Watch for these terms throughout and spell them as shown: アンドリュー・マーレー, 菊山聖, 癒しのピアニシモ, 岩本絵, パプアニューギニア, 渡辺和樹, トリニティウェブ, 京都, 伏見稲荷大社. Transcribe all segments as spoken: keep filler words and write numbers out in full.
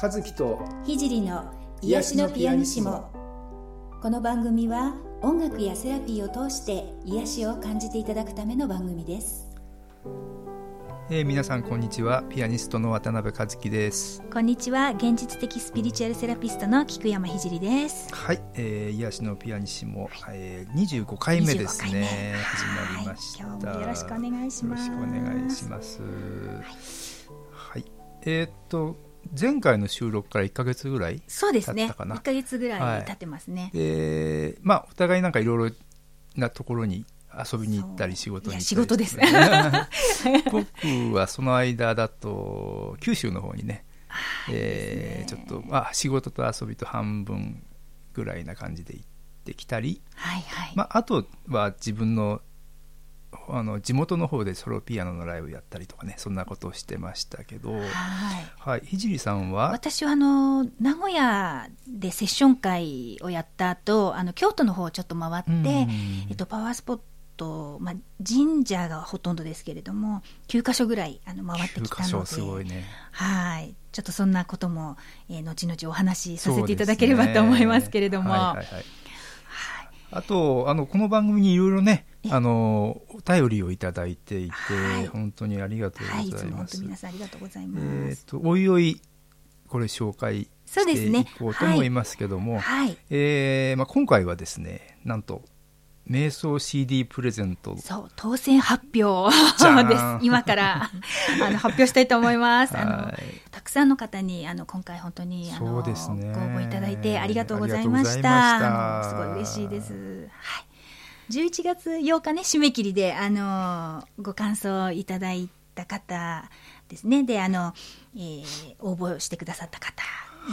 和樹と聖の癒しのピアニシモ。この番組は音楽やセラピーを通して癒しを感じていただくための番組です。えー、皆さんこんにちは。ピアニストの渡辺和樹です。こんにちは。現実的スピリチュアルセラピストの菊山聖です。はい、えー、癒しのピアニシモ、えー、にじゅうごかいめですね。始まりました。今日もよろしくお願いします。よろしくお願いします。はい、はい、えー、っと前回の収録からいっかげつぐらい経ったかな。そうですね、いっかげつぐらい経ってますね。はい、でまあお互いなんかいろいろなところに遊びに行ったり仕事に行ったり、仕事です僕はその間だと九州の方にね、えー、ちょっと、まあ、仕事と遊びと半分ぐらいな感じで行ってきたり、はいはい、まあ、あとは自分の、あの地元の方でソロピアノのライブやったりとかね、そんなことをしてましたけど。はい、はい、聖さんは。私はあの名古屋でセッション会をやった後、あの京都の方をちょっと回って、えっと、パワースポット、まあ、神社がほとんどですけれどもきゅうかしょぐらいあの回ってきたので。きゅうかしょすごいね。はい、ちょっとそんなことも、えー、後々お話しさせていただければと思いますけれども、はいはいはい、あとあのこの番組にいろいろね、あのお便りをいただいていて、はい、本当にありがとうございます。はい、いつも本当に皆さんありがとうございます。えー、とおいおいこれ紹介していこうと思いますけども、ね、はい、えーまあ、今回はですね、なんと瞑想 シーディー プレゼント、そう当選発表です。今からあの発表したいと思います。あのたくさんの方にあの今回本当にあの、ね、ご応募いただいてありがとうございました。ありがとうございました。あのすごい嬉しいです。はい、じゅういちがつようかね、締め切りであのご感想いただいた方ですね。であの、えー、応募してくださった方。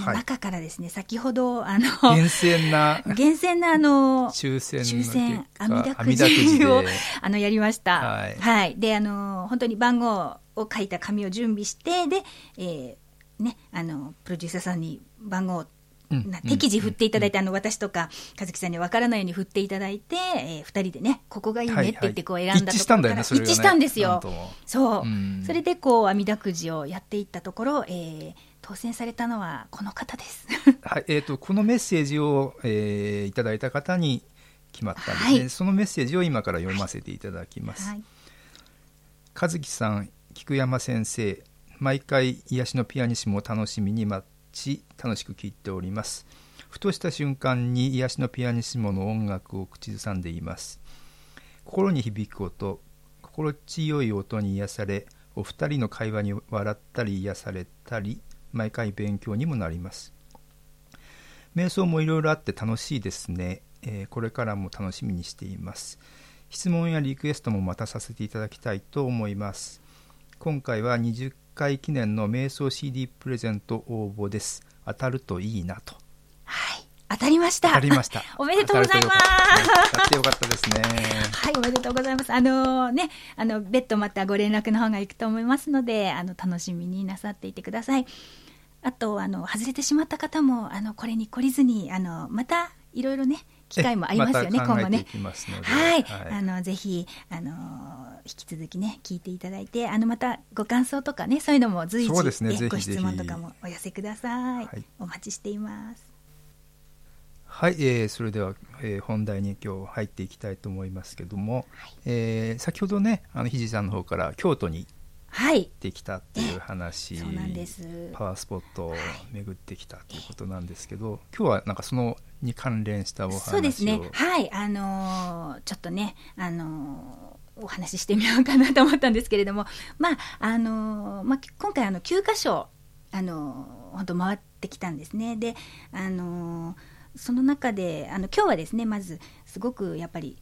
中からですね、はい、先ほどあの厳選な厳選なあの抽選の抽選あみだくじをあのやりました。はい、はい、であの本当に番号を書いた紙を準備して、で、えー、ね、あのプロデューサーさんに番号をな適時振っていただいて、うんうんうん、あの私とか和樹さんに分からないように振っていただいて、えー、ふたりでね、ここがいいねって言ってこう選んだところから、はいはい、一致したんだよね、それがね、一致したんですよ。そう、うん、それでこうあみだくじをやっていったところ、えー、当選されたのはこの方です、はい、えー、とこのメッセージを、えー、いただいた方に決まったんですね。はい、そのメッセージを今から読ませていただきます。はい、和樹さん、菊山先生、毎回癒しのピアニシモを楽しみに待って楽しく聴いております。ふとした瞬間に癒しのピアニシモの音楽を口ずさんでいます。心に響く音、心地よい音に癒され、お二人の会話に笑ったり癒されたり、毎回勉強にもなります。瞑想もいろいろあって楽しいですね。えー、これからも楽しみにしています。質問やリクエストもまたさせていただきたいと思います。今回はにじゅっかい記念の瞑想 シーディー プレゼント応募です。当たるといいなと。はい、当たりました。当たりましたおめでとうございます。当たってよかったですね。はい、おめでとうございます。あのー、ね、あの別途またご連絡の方がいくと思いますので、あの楽しみになさっていてください。あとあの外れてしまった方もあのこれに懲りずに、あのまたいろいろね機会もありますよね、また考えていきますので、今後ね。はい、はい、あのぜひあの引き続きね聞いていただいて、あのまたご感想とかね、そういうのも随時、そうですね、ぜひぜひご質問とかもお寄せください。はい、お待ちしています。はい、えー、それでは、えー、本題に今日入っていきたいと思いますけども、はい、えー、先ほどね、あの聖さんの方から京都に行ってきたっていう話、はい、そうなんです。パワースポットを巡ってきたということなんですけど、はい、今日はなんかそのに関連したお話を。そうですね、はい、あのー、ちょっとね、あのー、お話ししてみようかなと思ったんですけれども、まああのーまあ、今回あのきゅうかしょ、あのー、本当回ってきたんですね。で、あのー、その中であの今日はですね、まずすごくやっぱり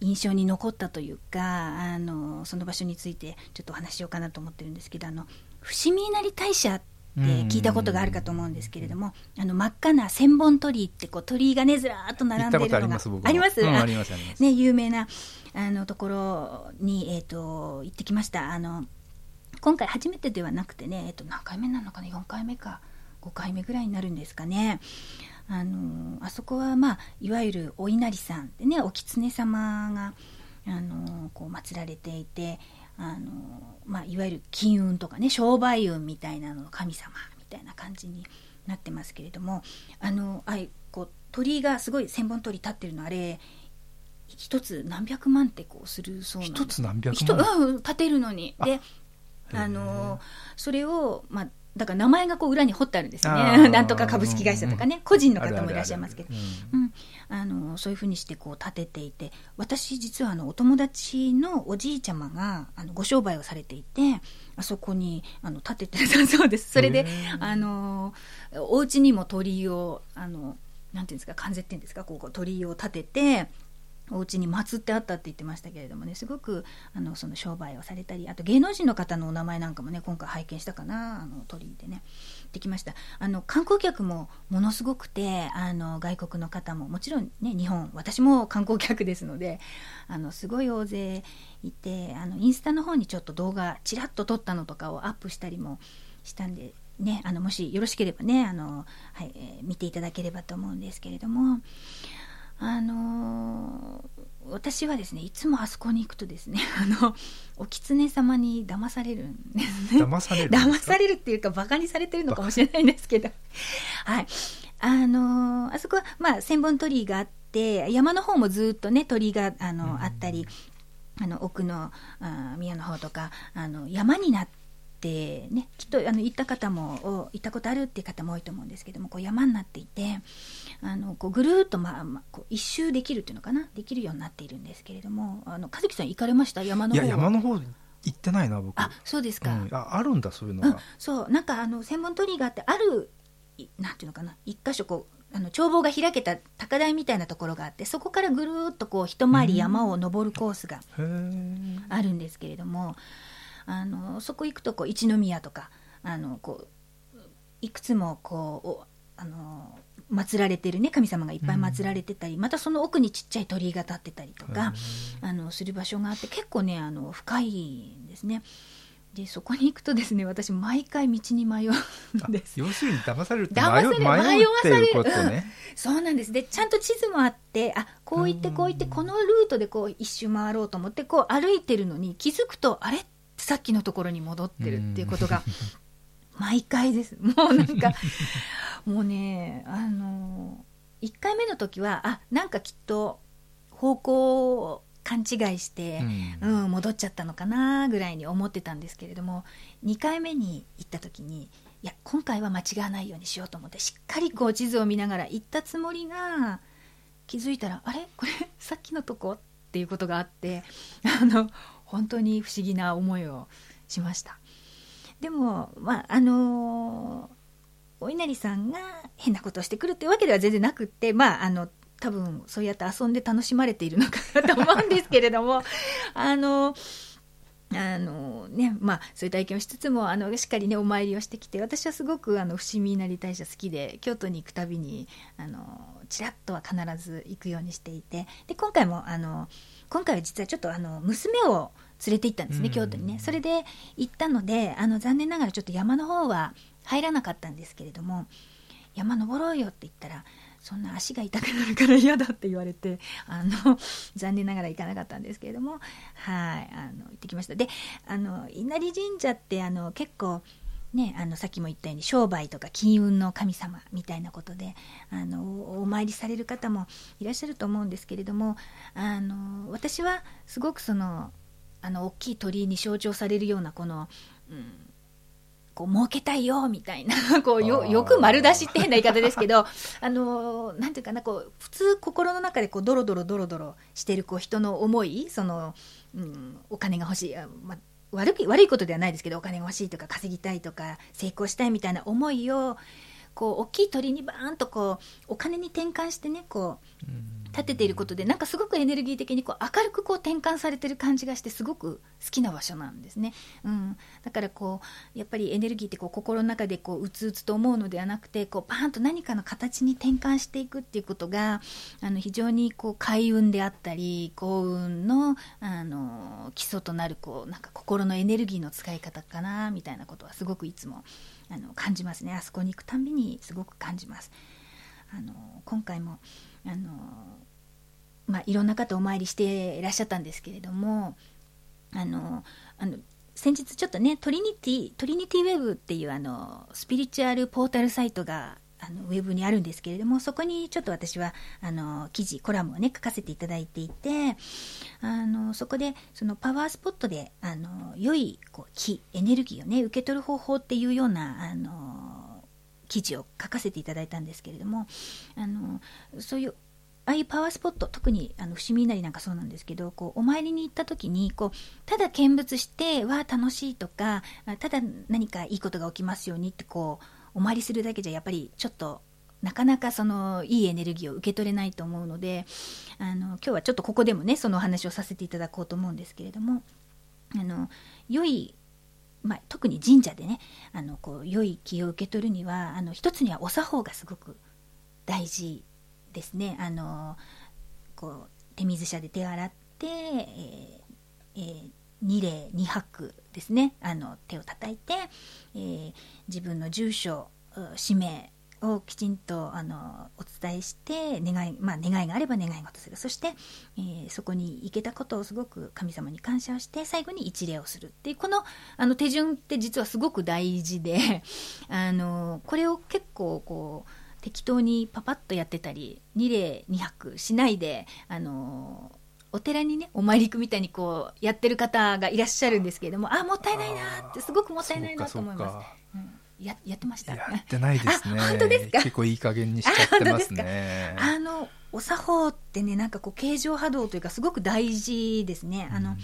印象に残ったというか、あのー、その場所についてちょっとお話しようかなと思ってるんですけど、あの伏見稲荷大社で聞いたことがあるかと思うんですけれども、あの真っ赤な千本鳥居ってこう鳥居がねずらーっと並んでるのがあります。あります、うん、ありますあります、ね、有名なあのところに、えー、と行ってきました。あの今回初めてではなくてね、えー、と何回目なのかな、よんかいめかごかいめぐらいになるんですかね。あのあそこは、まあ、いわゆるお稲荷さんでね、お狐様があのこう祀られていて、あのまあ、いわゆる金運とかね、商売運みたいなのの神様みたいな感じになってますけれども、あのあいこう鳥居がすごい千本鳥立ってるのあれ一つ何百万ってこうするそうなんです。一つ何百万、うん、立てるのにで、あのそれを、まあ、だから名前がこう裏に彫ってあるんですねなんとか株式会社とかね、うん、個人の方もいらっしゃいますけど、そういうふうにしてこう立てていて、私実はあのお友達のおじいちゃまがあのご商売をされていて、あそこにあの立ててたそうです。それであのお家にも鳥居をあのなんていうんですか、関節っていうんですか、こう鳥居を立ててお家に祀ってあったって言ってましたけれどもね、すごくあのその商売をされたり、あと芸能人の方のお名前なんかもね今回拝見したかな、あの鳥居でねできました。あの観光客もものすごくて、あの外国の方ももちろんね、日本私も観光客ですので、あのすごい大勢いて、あのインスタの方にちょっと動画ちらっと撮ったのとかをアップしたりもしたんでね、あのもしよろしければね、あの、はいえー、見ていただければと思うんですけれども、あのー、私はですね、いつもあそこに行くとですね、あのお狐様に騙されるんですね。騙されるんですか？騙されるっていうかバカにされてるのかもしれないんですけどはい、あのー、あそこは、まあ、千本鳥居があって、山の方もずっとね鳥居が あ, の、うん、あったり、あの奥のあ宮の方とかあの山になってでね、きっとあの行った方も行ったことあるっていう方も多いと思うんですけども、こう山になっていて、あのこうぐるっと、まあまあ、こう一周できるっていうのかな、できるようになっているんですけれども、あの和樹さん行かれました？山の方は。いや山の方行ってないな僕。あ、そうですか、うん、あ, あるんだそういうのが、うん、そうなんかあの千本鳥居があって、あるなんていうのかな、一箇所こうあの眺望が開けた高台みたいなところがあって、そこからぐるっとこう一回り山を登るコースがあるんですけれども、あのそこ行くとこう一宮とかあのこういくつもこうあの祀られてるね、神様がいっぱい祀られてたり、うん、またその奥にちっちゃい鳥居が立ってたりとか、うん、あのする場所があって、結構ねあの深いんですね。でそこに行くとですね、私毎回道に迷うんです。要するに騙されるって迷う、迷うっていうことね、うん、そうなんです。でちゃんと地図もあって、あこう行ってこう行って、このルートでこう一周回ろうと思ってこう歩いてるのに気づくと、あれさっきのところに戻ってるっていうことが毎回です。もうなんかもうね、あのいっかいめの時はあなんかきっと方向を勘違いして、うんうん、戻っちゃったのかなぐらいに思ってたんですけれども、にかいめに行った時に、いや今回は間違わないようにしようと思って、しっかりこう地図を見ながら行ったつもりが、気づいたらあれこれさっきのとこっていうことがあって、あの本当に不思議な思いをしました。でも、まああのー、お稲荷さんが変なことをしてくるっていうわけでは全然なくって、まあ、あの多分そうやって遊んで楽しまれているのかなと思うんですけれどもあのあの、ねまあ、そういう体験をしつつもあのしっかり、ね、お参りをしてきて、私はすごくあの伏見稲荷大社好きで、京都に行くたびにあのちらっとは必ず行くようにしていて、で今回もあの今回は実はちょっとあの娘を連れて行ったんですね、京都にね。それで行ったので、あの残念ながらちょっと山の方は入らなかったんですけれども、山登ろうよって言ったら、そんな足が痛くなるから嫌だって言われて、あの残念ながら行かなかったんですけれども、はい、あの行ってきました。であの稲荷神社ってあの結構ね、あのさっきも言ったように商売とか金運の神様みたいなことであのお参りされる方もいらっしゃると思うんですけれども、あの私はすごくそのあの大きい鳥居に象徴されるようなこの、うん、こう儲けたいよみたいなこう よ, よく丸出しって変な言い方ですけどあのなんていうかな、こう普通心の中でこうドロドロドロドロしてるこう人の思い、その、うん、お金が欲しい、まあ悪い、悪いことではないですけど、お金が欲しいとか稼ぎたいとか成功したいみたいな思いをこう大きい鳥にバーンとこうお金に転換してね、こう立てていることで、なんかすごくエネルギー的にこう明るくこう転換されてる感じがして、すごく好きな場所なんですね、うん、だからこうやっぱりエネルギーってこう心の中でこううつうつと思うのではなくて、こうバーンと何かの形に転換していくっていうことが、あの非常にこう開運であったり幸運の、あの基礎となるこうなんか心のエネルギーの使い方かなみたいなことはすごくいつもあの感じますね。あそこに行くたびにすごく感じます。あの今回もあの、まあ、いろんな方お参りしていらっしゃったんですけれども、あのあの先日ちょっとねトリニティトリニティウェブっていうあのスピリチュアルポータルサイトがあのウェブにあるんですけれども、そこにちょっと私はあの記事コラムをね書かせていただいていて、あのそこでそのパワースポットであの良いこう気エネルギーをね受け取る方法っていうようなあの記事を書かせていただいたんですけれども、あのそういうああいうパワースポット、特にあの伏見稲荷なんかそうなんですけど、こうお参りに行った時にこうただ見物してわー楽しいとか、ただ何かいいことが起きますようにってこうお参りするだけじゃやっぱりちょっとなかなかそのいいエネルギーを受け取れないと思うので、あの今日はちょっとここでもねそのお話をさせていただこうと思うんですけれども、あの良い、まあ、特に神社でねあのこう良い気を受け取るにはあの一つにはお作法がすごく大事ですね。あのこう手水舎で手を洗って、えーえー、二礼二拍ですね、あの手を叩いて、えー、自分の住所氏名をきちんとあのお伝えして願い、まあ、願いがあれば願い事する、そして、えー、そこに行けたことをすごく神様に感謝をして最後に一礼をするっていうこ の, あの手順って実はすごく大事であのこれを結構こう適当にパパッとやってたり二礼二拍しないであのお寺にねお参り行くみたいにこうやってる方がいらっしゃるんですけれども、あもったいないなって、すごくもったいないなと思います。うん、や, やってましたやってないですね。本当ですか？結構いい加減にしちゃってますね。 あ, あのお作法ってねなんかこう形状波動というかすごく大事ですね。あの、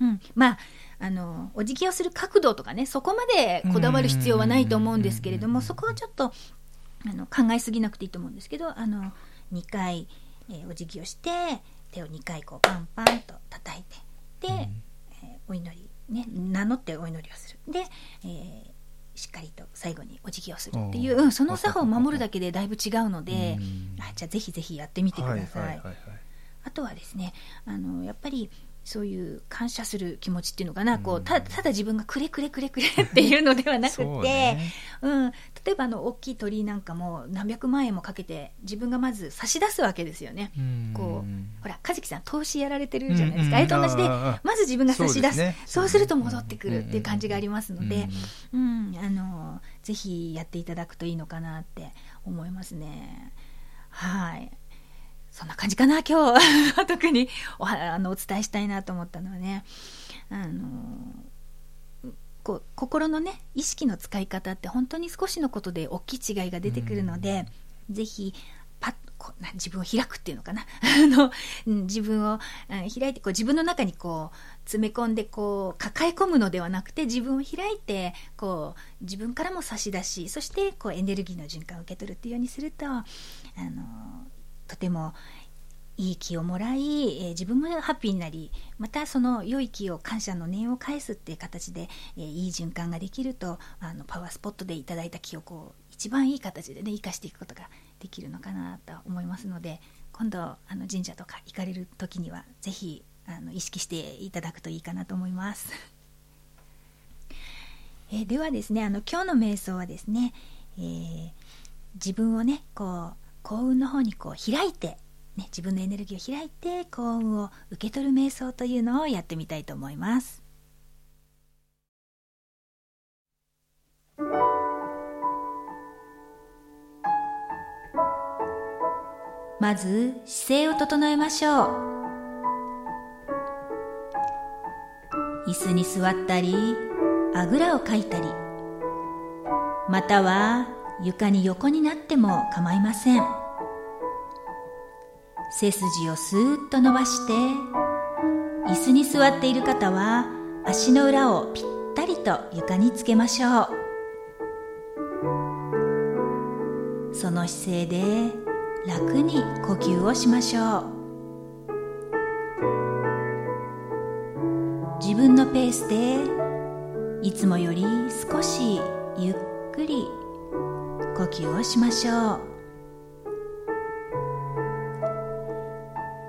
うんうん、まああのお辞儀をする角度とかねそこまでこだわる必要はないと思うんですけれども、そこはちょっとあの考えすぎなくていいと思うんですけど、あのにかい、えー、お辞儀をして手をにかいこうパンパンと叩いてで、うんえー、お祈り、ね、名乗ってお祈りをするで、えー、しっかりと最後にお辞儀をするっていう、うん、その作法を守るだけでだいぶ違うので、あじゃあぜひぜひやってみてください。はいはいはいはい、あとはですねあのやっぱりそういう感謝する気持ちっていうのかな、こう た, ただ自分がくれくれくれくれっていうのではなくてう、ねうん、例えばあの大きい鳥居なんかも何百万円もかけて自分がまず差し出すわけですよね。うこうほら和樹さん投資やられてるじゃないですか、あれと同じでまず自分が差し出す、そうですね、そうすると戻ってくるっていう感じがありますので、うん、あのぜひやっていただくといいのかなって思いますね。はい、そんな感じかな今日特に お, あのお伝えしたいなと思ったのはね、あのこう心のね意識の使い方って本当に少しのことで大きい違いが出てくるので、ぜひパッこうな自分を開くっていうのかなあの自分を開いてこう自分の中にこう詰め込んでこう抱え込むのではなくて、自分を開いてこう自分からも差し出し、そしてこうエネルギーの循環を受け取るっていうようにすると、あのとてもいい気をもらい、えー、自分もハッピーになり、またその良い気を感謝の念を返すっていう形で、えー、いい循環ができると、あのパワースポットでいただいた気をこう一番いい形でね生かしていくことができるのかなと思いますので、今度あの神社とか行かれる時にはぜひあの意識していただくといいかなと思います。えー、ではですねあの今日の瞑想はですね、えー、自分をねこう幸運の方にこう開いて、ね、自分のエネルギーを開いて幸運を受け取る瞑想というのをやってみたいと思います。まず姿勢を整えましょう。椅子に座ったりあぐらをかいたり、または床に横になっても構いません。背筋をスーッと伸ばして、椅子に座っている方は足の裏をぴったりと床につけましょう。その姿勢で楽に呼吸をしましょう。自分のペースでいつもより少しゆっくり呼吸をしましょう。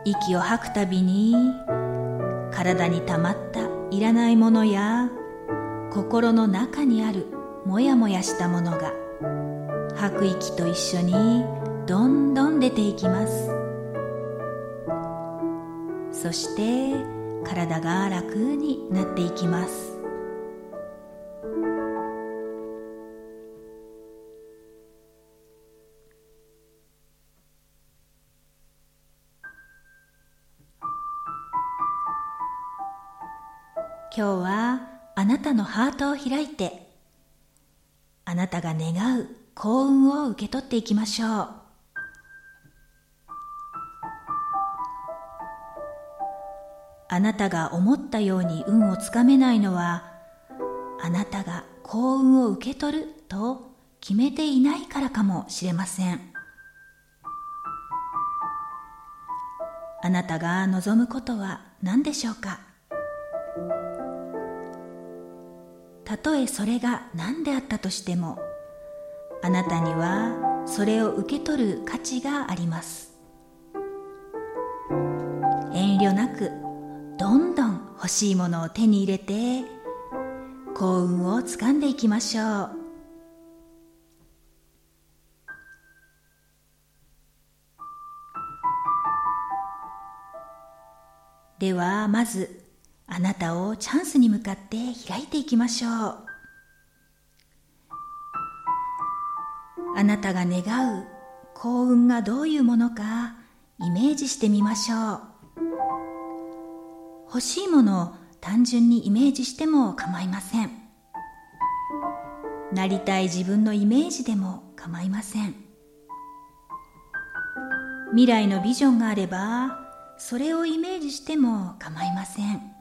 息を吐くたびに体にたまったいらないものや心の中にあるもやもやしたものが吐く息と一緒にどんどん出ていきます。そして体が楽になっていきます。今日はあなたのハートを開いて、あなたが願う幸運を受け取っていきましょう。あなたが思ったように運をつかめないのは、あなたが幸運を受け取ると決めていないからかもしれません。あなたが望むことは何でしょうか。たとえそれが何であったとしても、あなたにはそれを受け取る価値があります。遠慮なくどんどん欲しいものを手に入れて、幸運をつかんでいきましょう。ではまずあなたをチャンスに向かって開いていきましょう。あなたが願う幸運がどういうものかイメージしてみましょう。欲しいものを単純にイメージしても構いません。なりたい自分のイメージでも構いません。未来のビジョンがあればそれをイメージしても構いません。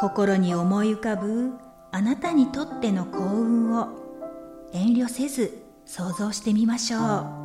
心に思い浮かぶあなたにとっての幸運を遠慮せず想像してみましょう。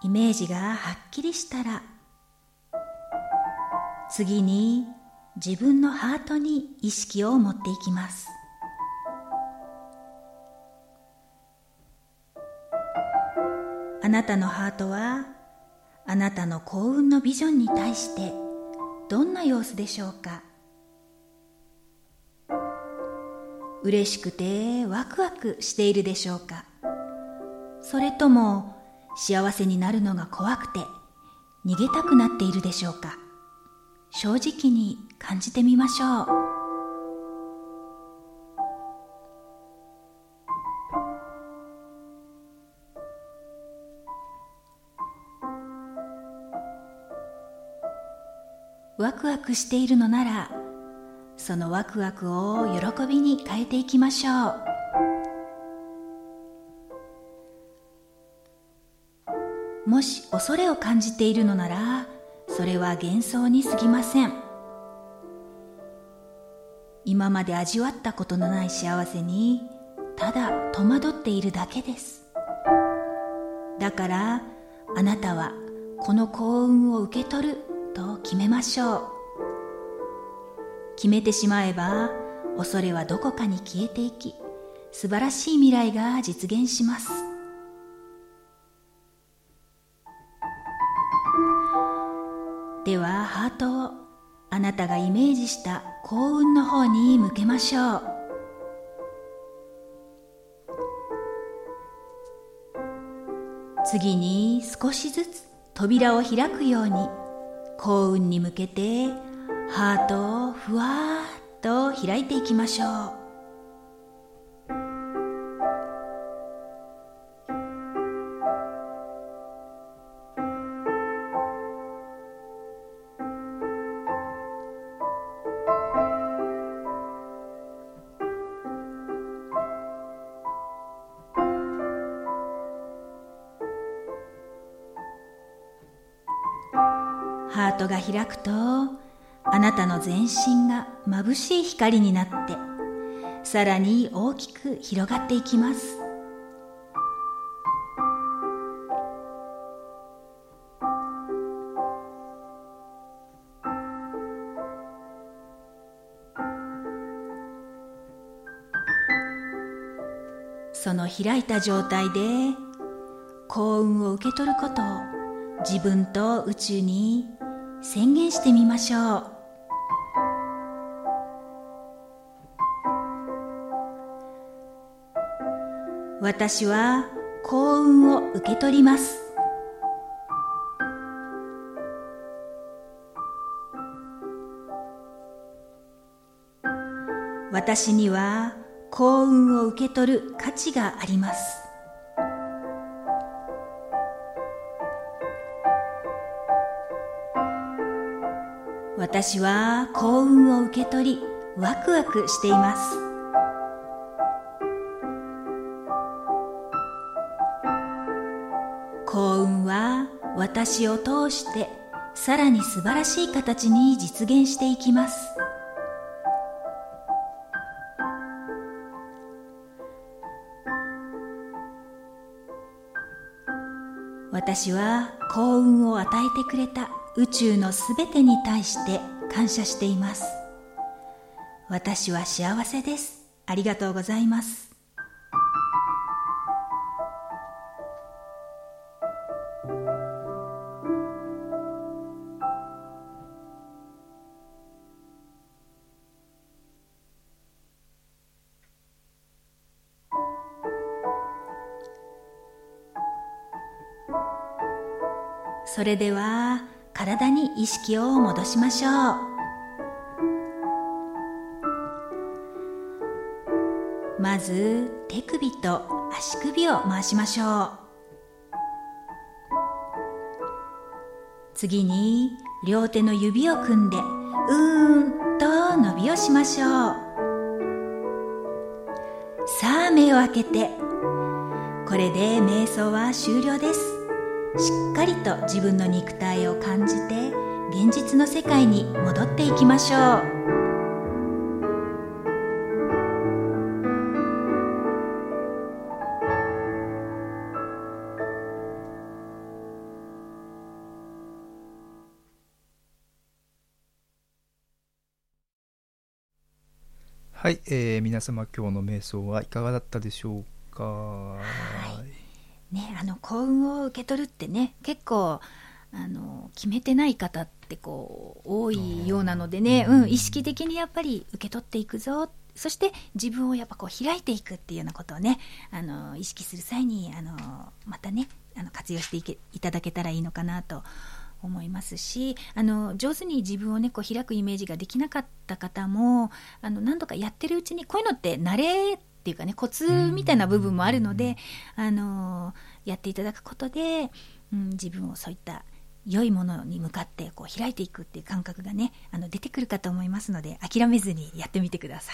イメージがはっきりしたら、次に自分のハートに意識を持っていきます。あなたのハートはあなたの幸運のビジョンに対してどんな様子でしょうか。嬉しくてワクワクしているでしょうか。それとも幸せになるのが怖くて逃げたくなっているでしょうか。正直に感じてみましょう。ワクワクしているのなら、そのワクワクを喜びに変えていきましょう。もし恐れを感じているのなら、それは幻想に過ぎません。今まで味わったことのない幸せにただ戸惑っているだけです。だからあなたはこの幸運を受け取ると決めましょう。決めてしまえば恐れはどこかに消えていき、素晴らしい未来が実現します。ではハートをあなたがイメージした幸運の方に向けましょう。次に少しずつ扉を開くように、幸運に向けてハートをふわっと開いていきましょう。ハートが開くと、あなたの全身が眩しい光になって、さらに大きく広がっていきます。その開いた状態で、幸運を受け取ることを自分と宇宙に宣言してみましょう。私は幸運を受け取ります。私には幸運を受け取る価値があります。私は幸運を受け取り、ワクワクしています。幸運は私を通して、さらに素晴らしい形に実現していきます。私は幸運を与えてくれた宇宙のすべてに対して感謝しています。私は幸せです。ありがとうございます。それでは、体に意識を戻しましょう。まず手首と足首を回しましょう。次に両手の指を組んでうーんと伸びをしましょう。さあ目を開けて、これで瞑想は終了です。しっかりと自分の肉体を感じて、現実の世界に戻っていきましょう。はい、えー、皆様今日の瞑想はいかがだったでしょうか。はいね、あの幸運を受け取るってね、結構あの決めてない方ってこう多いようなのでね、うん、意識的にやっぱり受け取っていくぞ、そして自分をやっぱこう開いていくっていうようなことをね、あの意識する際にあのまたね、あの活用していけ、いただけたらいいのかなと思いますし、あの上手に自分を、ね、こう開くイメージができなかった方も、あの何度かやってるうちにこういうのって慣れてっていうかね、コツみたいな部分もあるので、あのやっていただくことで、うん、自分をそういった良いものに向かってこう開いていくっていう感覚がね、あの出てくるかと思いますので、諦めずにやってみてくださ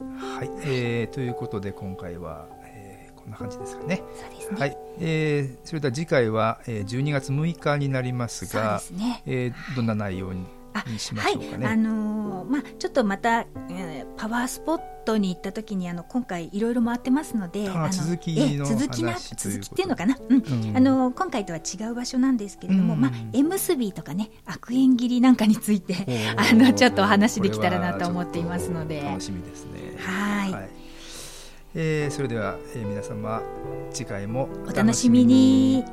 い。はい、えー、ということで今回は、えー、こんな感じですかね。そうですね。はい、えー、それでは次回はじゅうにがつむいかになりますが、そうですね。えー、どんな内容ににしましょうかね。はい、あのーまあ、ちょっとまた、えー、パワースポットに行った時にあの今回いろいろ回ってますので、あの続きの話、続きな続きっていうのかな、うんうん、あのー、今回とは違う場所なんですけれども、うん、まあ、縁結びとかね、悪縁切りなんかについてあのちょっとお話できたらなと思っていますので、楽しみですね。はい、はい、えー、それでは、えー、皆様次回もお楽しみに。